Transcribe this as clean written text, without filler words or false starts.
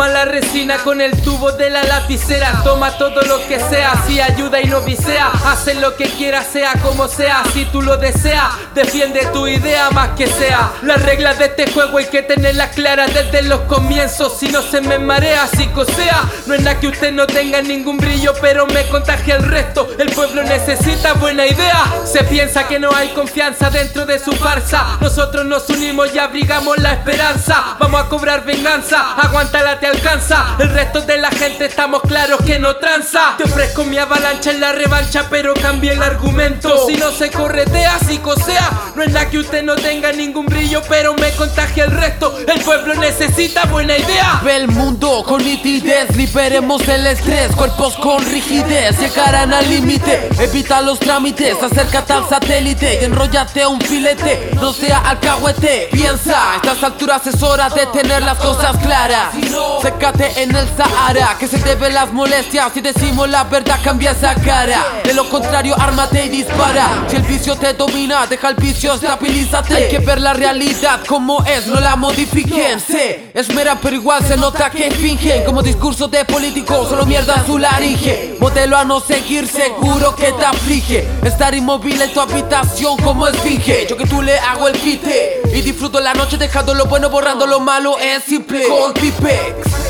Toma la resina con el tubo de la lapicera. Toma todo lo que sea, si ayuda y no visea. Hace lo que quiera, sea como sea. Si tú lo deseas, defiende tu idea más que sea. Las reglas de este juego hay que tenerlas claras desde los comienzos. Si no se me marea, si cosea. No es nada que usted no tenga ningún brillo, pero me contagia el resto. El pueblo necesita buena idea. Se piensa que no hay confianza dentro de su farsa. Nosotros nos unimos y abrigamos la esperanza. Vamos a cobrar venganza, aguántala, te alcanza. El resto de la gente estamos claros que no tranza. Te ofrezco mi avalancha en la revancha, pero cambié el argumento. Si no se corretea, si cosea. No es la que usted no tenga ningún brillo, pero me contagia el resto. El pueblo necesita buena idea. Ve el mundo con nitidez, liberemos el estrés. Cuerpos con rigidez llegarán al límite. Evita los trámites, acércate al satélite y enróllate un filete. No sea alcahuete, piensa. A estas alturas es hora de tener las cosas claras. Sécate en el Sahara, que se te ven las molestias. Si decimos la verdad, cambia esa cara. De lo contrario, ármate y dispara. Si el vicio te domina, deja el vicio, estabilízate. Hay que ver la realidad como es, no la modifiquen. Se esmeran pero igual se nota que fingen. Como discurso de político, solo mierda en su laringe. Modelo a no seguir, seguro que te aflige. Estar inmóvil en tu habitación como esfinge. Yo que tú le hago el quite y disfruto la noche dejando lo bueno, borrando lo malo. Es simple. Con Tipex.